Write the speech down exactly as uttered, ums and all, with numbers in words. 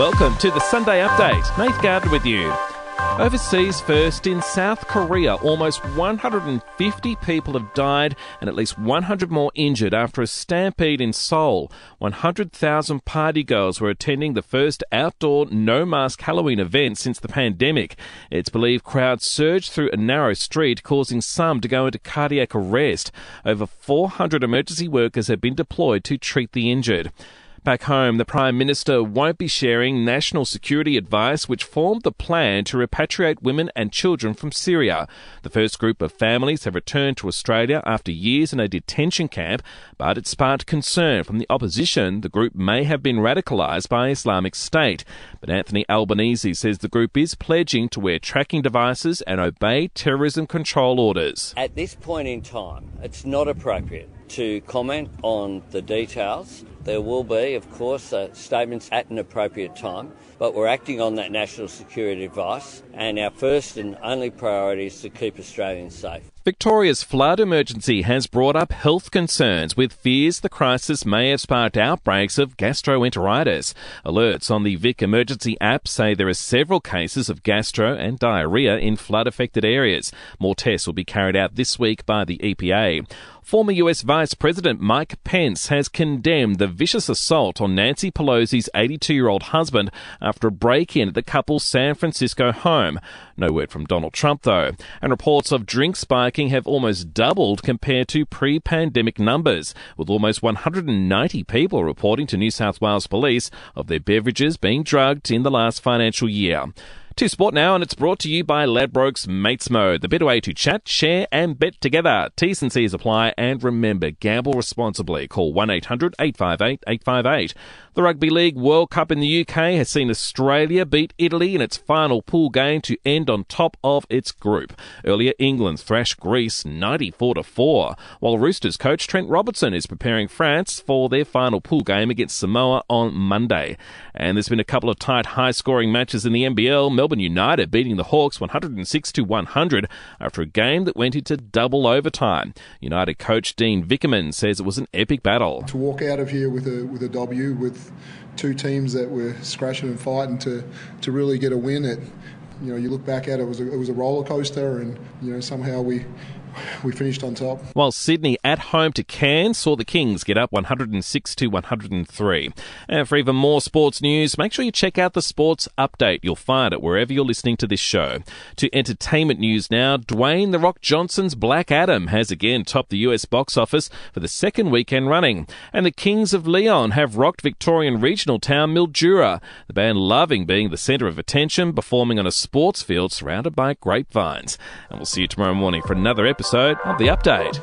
Welcome to the Sunday Update. Nate Gardner with you. Overseas first, in South Korea, almost one hundred fifty people have died and at least one hundred more injured after a stampede in Seoul. one hundred thousand partygoers were attending the first outdoor no-mask Halloween event since the pandemic. It's believed crowds surged through a narrow street, causing some to go into cardiac arrest. Over four hundred emergency workers have been deployed to treat the injured. Back home, the Prime Minister won't be sharing national security advice which formed the plan to repatriate women and children from Syria. The first group of families have returned to Australia after years in a detention camp, but it sparked concern from the opposition the group may have been radicalised by Islamic State. But Anthony Albanese says the group is pledging to wear tracking devices and obey terrorism control orders. At this point in time, it's not appropriate to comment on the details. There will be, of course, uh, statements at an appropriate time, but we're acting on that national security advice, and our first and only priority is to keep Australians safe. Victoria's flood emergency has brought up health concerns, with fears the crisis may have sparked outbreaks of gastroenteritis. Alerts on the Vic Emergency app say there are several cases of gastro and diarrhoea in flood-affected areas. More tests will be carried out this week by the E P A. Former U S Vice President Mike Pence has condemned the vicious assault on Nancy Pelosi's eighty-two-year-old husband after a break-in at the couple's San Francisco home. No word from Donald Trump, though. And reports of drink spiking have almost doubled compared to pre-pandemic numbers, with almost one hundred ninety people reporting to New South Wales police of their beverages being drugged in the last financial year. To sport now, and it's brought to you by Ladbroke's Mates Mode, the better way to chat, share and bet together. T's and C's apply, and remember, gamble responsibly. Call one eight hundred eight five eight eight five eight. The Rugby League World Cup in the U K has seen Australia beat Italy in its final pool game to end on top of its group. Earlier, England thrashed Greece ninety-four to four, while Roosters coach Trent Robertson is preparing France for their final pool game against Samoa on Monday. And there's been a couple of tight, high-scoring matches in the N B L. Melbourne United beating the Hawks one hundred six to one hundred after a game that went into double overtime. United coach Dean Vickerman says it was an epic battle. To walk out of here with a with a W, with two teams that were scratching and fighting to to really get a win, at you know you look back at it, it was a, it was a roller coaster, and you know somehow we. We finished on top. While Sydney at home to Cairns saw the Kings get up one hundred six to one hundred three. And for even more sports news, make sure you check out the Sports Update. You'll find it wherever you're listening to this show. To entertainment news now, Dwayne "The Rock" Johnson's Black Adam has again topped the U S box office for the second weekend running. And the Kings of Leon have rocked Victorian regional town Mildura, the band loving being the centre of attention, performing on a sports field surrounded by grapevines. And we'll see you tomorrow morning for another episode. episode of The Update.